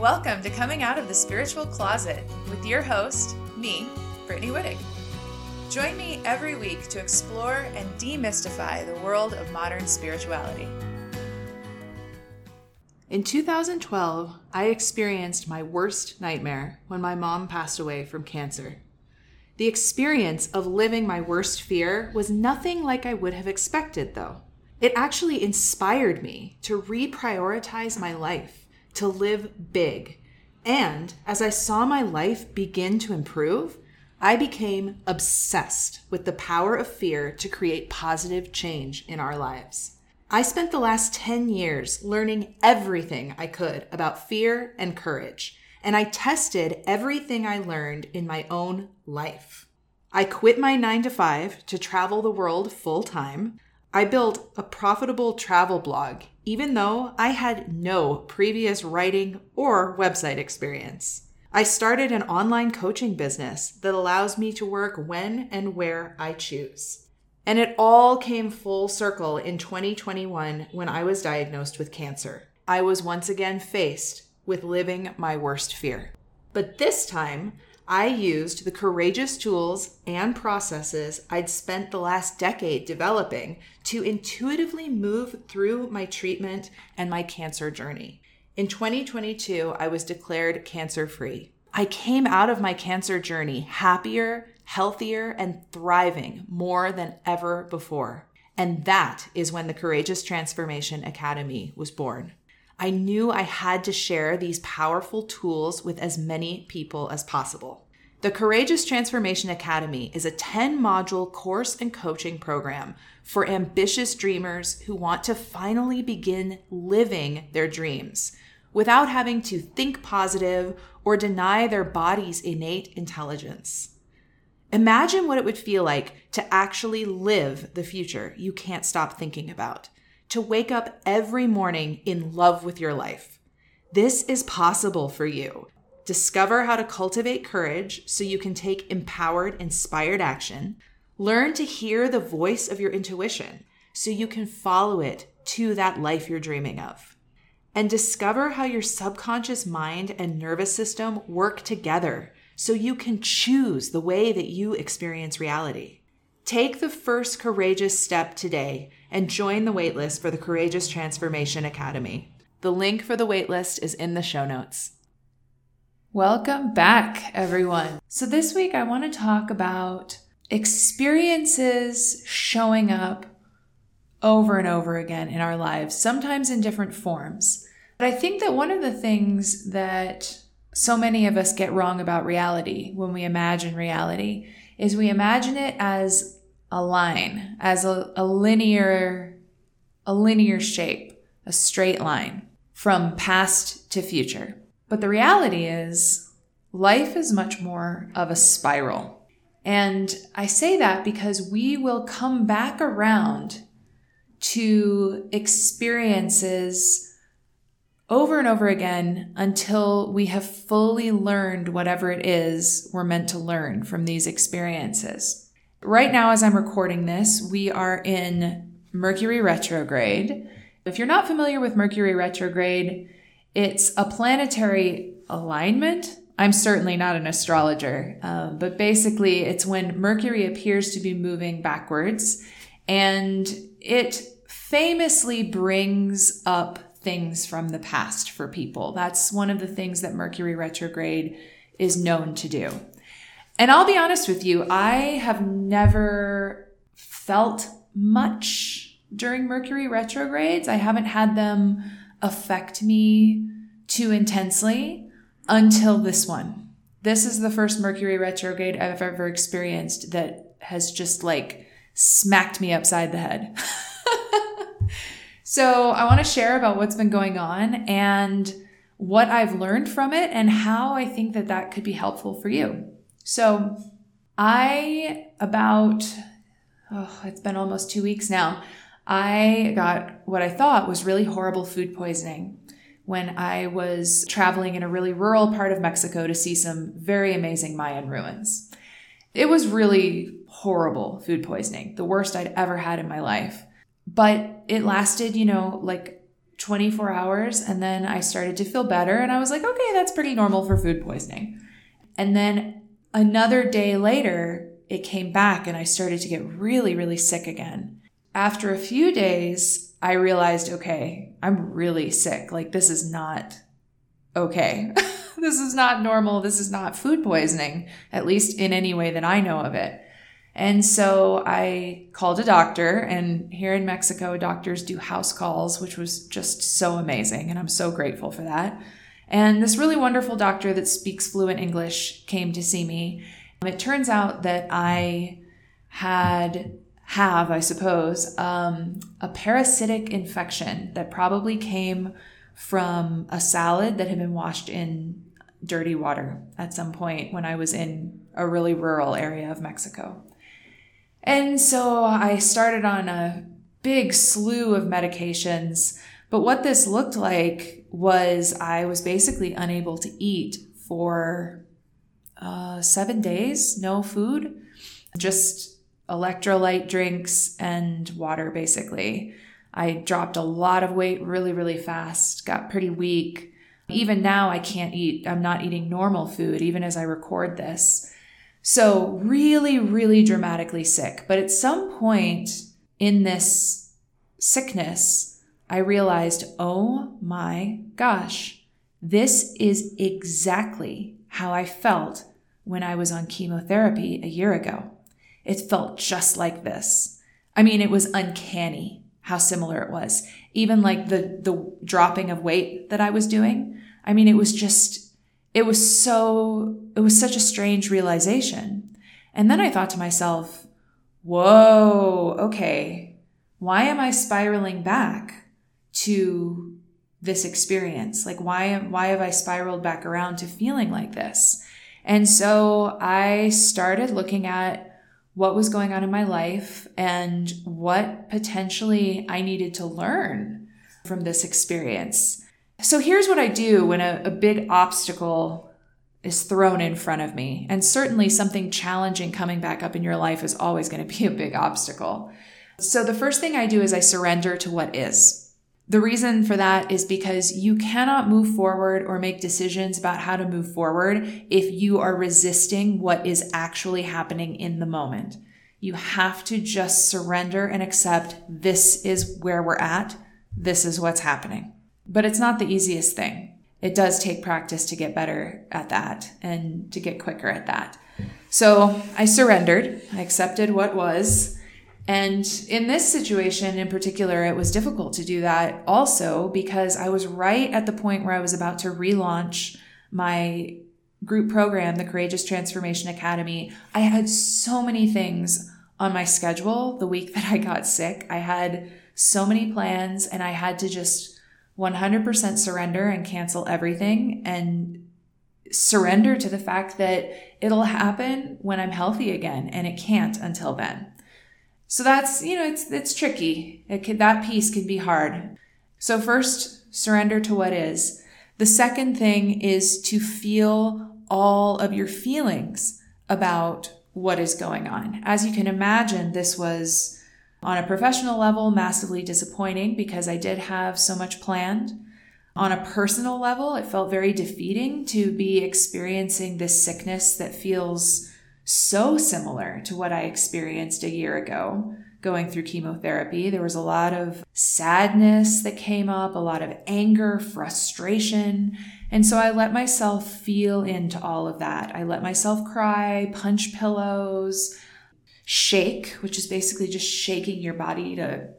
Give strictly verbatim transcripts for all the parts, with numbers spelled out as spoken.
Welcome to Coming Out of the Spiritual Closet with your host, me, Brittany Wittig. Join me every week to explore and demystify the world of modern spirituality. In two thousand twelve, I experienced my worst nightmare when my mom passed away from cancer. The experience of living my worst fear was nothing like I would have expected, though. It actually inspired me to reprioritize my life, to live big. And as I saw my life begin to improve, I became obsessed with the power of fear to create positive change in our lives. I spent the last ten years learning everything I could about fear and courage, and I tested everything I learned in my own life. I quit my nine to five to travel the world full time. I built a profitable travel blog, even though I had no previous writing or website experience. I started an online coaching business that allows me to work when and where I choose. And it all came full circle in twenty twenty-one when I was diagnosed with cancer. I was once again faced with living my worst fear. But this time, I used the courageous tools and processes I'd spent the last decade developing to intuitively move through my treatment and my cancer journey. In twenty twenty-two, I was declared cancer-free. I came out of my cancer journey happier, healthier, and thriving more than ever before. And that is when the Courageous Transformation Academy was born. I knew I had to share these powerful tools with as many people as possible. The Courageous Transformation Academy is a ten module course and coaching program for ambitious dreamers who want to finally begin living their dreams without having to think positive or deny their body's innate intelligence. Imagine what it would feel like to actually live the future you can't stop thinking about. To wake up every morning in love with your life. This is possible for you. Discover how to cultivate courage so you can take empowered, inspired action. Learn to hear the voice of your intuition so you can follow it to that life you're dreaming of. And discover how your subconscious mind and nervous system work together so you can choose the way that you experience reality. Take the first courageous step today and join the waitlist for the Courageous Transformation Academy. The link for the waitlist is in the show notes. Welcome back, everyone. So this week I want to talk about experiences showing up over and over again in our lives, sometimes in different forms. But I think that one of the things that so many of us get wrong about reality when we imagine reality is we imagine it as a line, as a, a linear, a linear shape, a straight line from past to future. But the reality is life is much more of a spiral. And I say that because we will come back around to experiences over and over again until we have fully learned whatever it is we're meant to learn from these experiences. Right now, as I'm recording this, we are in Mercury retrograde. If you're not familiar with Mercury retrograde, it's a planetary alignment. I'm certainly not an astrologer, uh, but basically it's when Mercury appears to be moving backwards, and it famously brings up things from the past for people. That's one of the things that Mercury retrograde is known to do. And I'll be honest with you, I have never felt much during Mercury retrogrades. I haven't had them affect me too intensely until this one. This is the first Mercury retrograde I've ever experienced that has just like smacked me upside the head. So I want to share about what's been going on and what I've learned from it and how I think that that could be helpful for you. So I, about, oh, it's been almost two weeks now, I got what I thought was really horrible food poisoning when I was traveling in a really rural part of Mexico to see some very amazing Mayan ruins. It was really horrible food poisoning, the worst I'd ever had in my life. But it lasted, you know, like twenty-four hours, and then I started to feel better, and I was like, okay, that's pretty normal for food poisoning. And then another day later, it came back, and I started to get really, really sick again. After a few days, I realized, okay, I'm really sick. Like, this is not okay. This is not normal. This is not food poisoning, at least in any way that I know of it. And so I called a doctor, and here in Mexico, doctors do house calls, which was just so amazing. And I'm so grateful for that. And this really wonderful doctor that speaks fluent English came to see me. It turns out that I had, have, I suppose, um, a parasitic infection that probably came from a salad that had been washed in dirty water at some point when I was in a really rural area of Mexico. And so I started on a big slew of medications, but what this looked like was I was basically unable to eat for uh, seven days, no food, just electrolyte drinks and water, basically. I dropped a lot of weight really, really fast, got pretty weak. Even now I can't eat, I'm not eating normal food, even as I record this. So really, really dramatically sick. But at some point in this sickness, I realized, oh my gosh, this is exactly how I felt when I was on chemotherapy a year ago. It felt just like this. I mean, it was uncanny how similar it was. Even like the, the dropping of weight that I was doing. I mean, it was just, it was so, it was such a strange realization. And then I thought to myself, whoa, okay, why am I spiraling back to this experience? Like, why, why have I spiraled back around to feeling like this? And so I started looking at what was going on in my life and what potentially I needed to learn from this experience. So here's what I do when a, a big obstacle is thrown in front of me. And certainly something challenging coming back up in your life is always going to be a big obstacle. So the first thing I do is I surrender to what is. The reason for that is because you cannot move forward or make decisions about how to move forward if you are resisting what is actually happening in the moment. You have to just surrender and accept this is where we're at. This is what's happening. But it's not the easiest thing. It does take practice to get better at that and to get quicker at that. So I surrendered. I accepted what was. And in this situation in particular, it was difficult to do that also because I was right at the point where I was about to relaunch my group program, the Courageous Transformation Academy. I had so many things on my schedule the week that I got sick. I had so many plans, and I had to just one hundred percent surrender and cancel everything and surrender to the fact that it'll happen when I'm healthy again, and it can't until then. So that's, you know, it's it's tricky. It can, that piece can be hard. So first, surrender to what is. The second thing is to feel all of your feelings about what is going on. As you can imagine, this was on a professional level massively disappointing because I did have so much planned. On a personal level, it felt very defeating to be experiencing this sickness that feels so similar to what I experienced a year ago going through chemotherapy. There was a lot of sadness that came up, a lot of anger, frustration. And so I let myself feel into all of that. I let myself cry, punch pillows, shake, which is basically just shaking your body to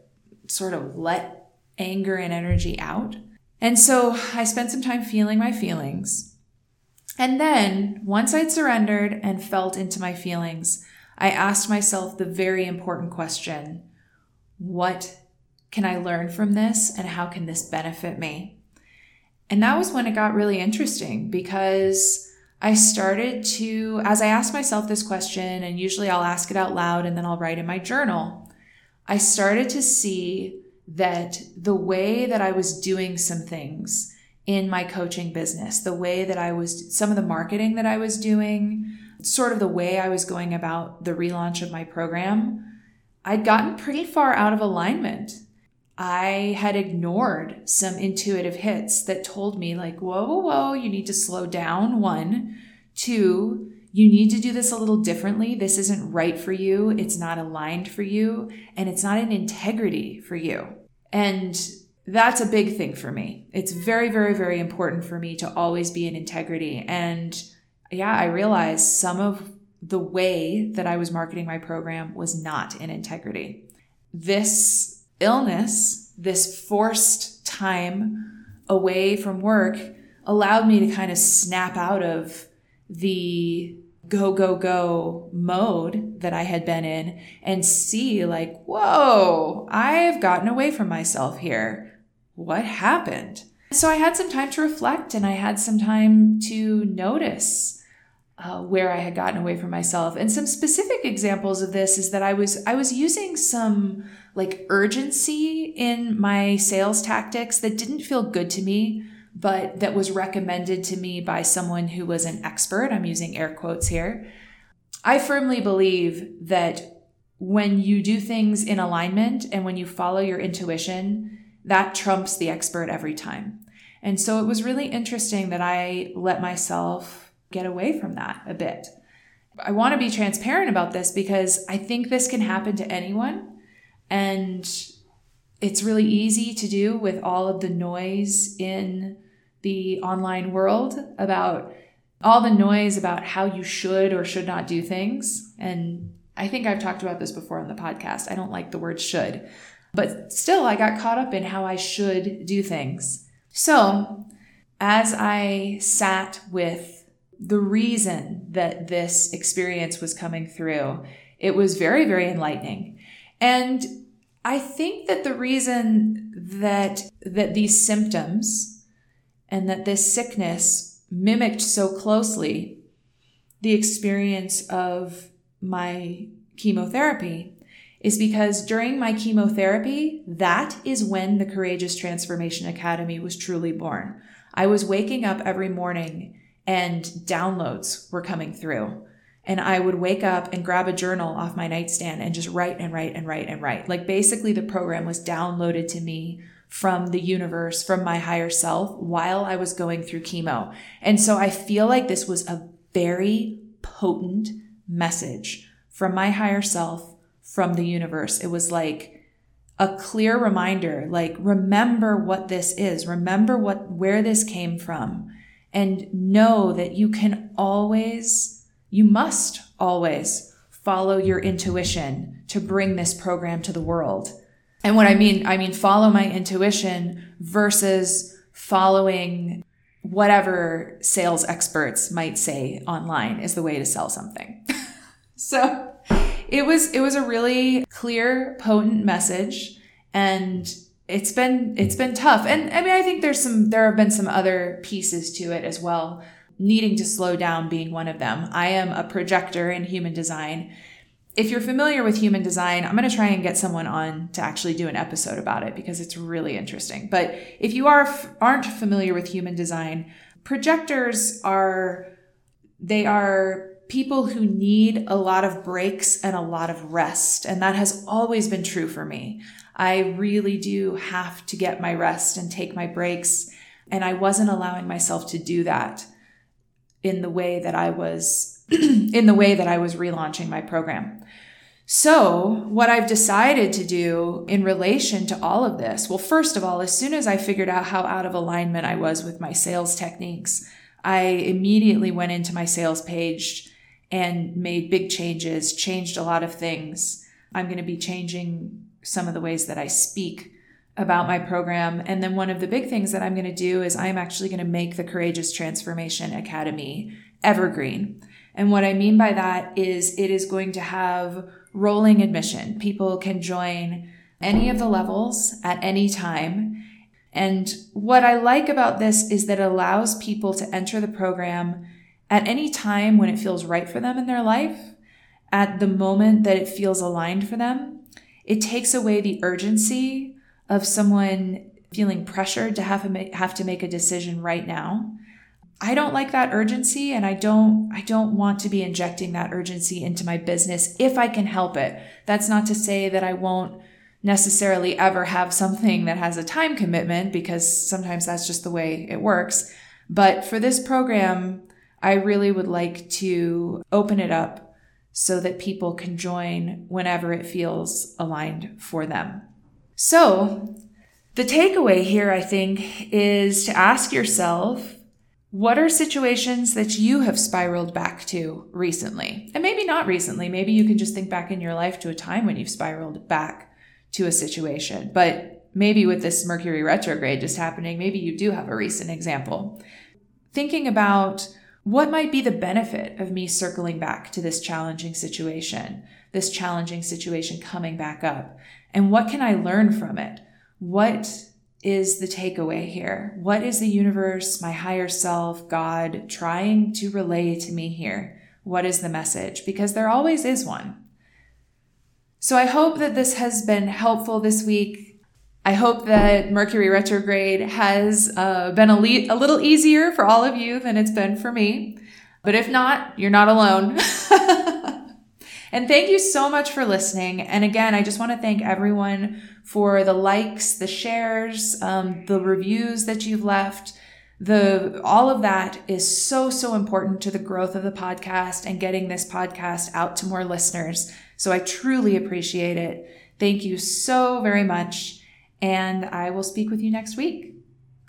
sort of let anger and energy out. And so I spent some time feeling my feelings. And then once I'd surrendered and felt into my feelings, I asked myself the very important question, what can I learn from this and how can this benefit me? And that was when it got really interesting because I started to, as I asked myself this question, and usually I'll ask it out loud and then I'll write in my journal, I started to see that the way that I was doing some things in my coaching business, the way that I was, some of the marketing that I was doing, sort of the way I was going about the relaunch of my program, I'd gotten pretty far out of alignment. I had ignored some intuitive hits that told me like, whoa, whoa, whoa, you need to slow down. One, two, you need to do this a little differently. This isn't right for you. It's not aligned for you. And it's not in integrity for you. And that's a big thing for me. It's very, very, very important for me to always be in integrity. And yeah, I realized some of the way that I was marketing my program was not in integrity. This illness, this forced time away from work allowed me to kind of snap out of the go, go, go mode that I had been in and see like, whoa, I've gotten away from myself here. What happened? So I had some time to reflect and I had some time to notice uh, where I had gotten away from myself. And some specific examples of this is that I was, I was using some like urgency in my sales tactics that didn't feel good to me, but that was recommended to me by someone who was an expert. I'm using air quotes here. I firmly believe that when you do things in alignment and when you follow your intuition, that trumps the expert every time. And so it was really interesting that I let myself get away from that a bit. I want to be transparent about this because I think this can happen to anyone. And it's really easy to do with all of the noise in the online world about all the noise about how you should or should not do things. And I think I've talked about this before on the podcast. I don't like the word should, but still I got caught up in how I should do things. So as I sat with the reason that this experience was coming through, it was very, very enlightening. And I think that the reason that that these symptoms and that this sickness mimicked so closely the experience of my chemotherapy is because during my chemotherapy, that is when the Courageous Transformation Academy was truly born. I was waking up every morning and downloads were coming through. And I would wake up and grab a journal off my nightstand and just write and write and write and write. Like basically the program was downloaded to me from the universe, from my higher self while I was going through chemo. And so I feel like this was a very potent message from my higher self, from the universe. It was like a clear reminder, like remember what this is, remember what, where this came from, and know that you can always... You must always follow your intuition to bring this program to the world. And what I mean, I mean, follow my intuition versus following whatever sales experts might say online is the way to sell something. So it was, it was a really clear, potent message. And it's been, it's been tough. And I mean, I think there's some, there have been some other pieces to it as well. Needing to slow down being one of them. I am a projector in human design. If you're familiar with human design, I'm going to try and get someone on to actually do an episode about it because it's really interesting. But if you are, aren't familiar with human design, projectors are, they are people who need a lot of breaks and a lot of rest. And that has always been true for me. I really do have to get my rest and take my breaks. And I wasn't allowing myself to do that in the way that I was, in the way that I was relaunching my program. So what I've decided to do in relation to all of this, well, first of all, as soon as I figured out how out of alignment I was with my sales techniques, I immediately went into my sales page and made big changes, changed a lot of things. I'm going to be changing some of the ways that I speak about my program. And then one of the big things that I'm going to do is I'm actually going to make the Courageous Transformation Academy evergreen. And what I mean by that is it is going to have rolling admission. People can join any of the levels at any time. And what I like about this is that it allows people to enter the program at any time when it feels right for them in their life, at the moment that it feels aligned for them. It takes away the urgency of someone feeling pressured to have to make, have to make a decision right now. I don't like that urgency, and I don't, I don't want to be injecting that urgency into my business if I can help it. That's not to say that I won't necessarily ever have something that has a time commitment, because sometimes that's just the way it works. But for this program, I really would like to open it up so that people can join whenever it feels aligned for them. So the takeaway here, I think, is to ask yourself, what are situations that you have spiraled back to recently? And maybe not recently. Maybe you can just think back in your life to a time when you've spiraled back to a situation. But maybe with this Mercury retrograde just happening, maybe you do have a recent example. Thinking about what might be the benefit of me circling back to this challenging situation, this challenging situation coming back up, and what can I learn from it? What is the takeaway here? What is the universe, my higher self, God, trying to relay to me here? What is the message? Because there always is one. So I hope that this has been helpful this week. I hope that Mercury retrograde has uh, been a, le- a little easier for all of you than it's been for me. But if not, you're not alone. And thank you so much for listening. And again, I just want to thank everyone for the likes, the shares, um, the reviews that you've left. The, all of that is so, so important to the growth of the podcast and getting this podcast out to more listeners. So I truly appreciate it. Thank you so very much. And I will speak with you next week.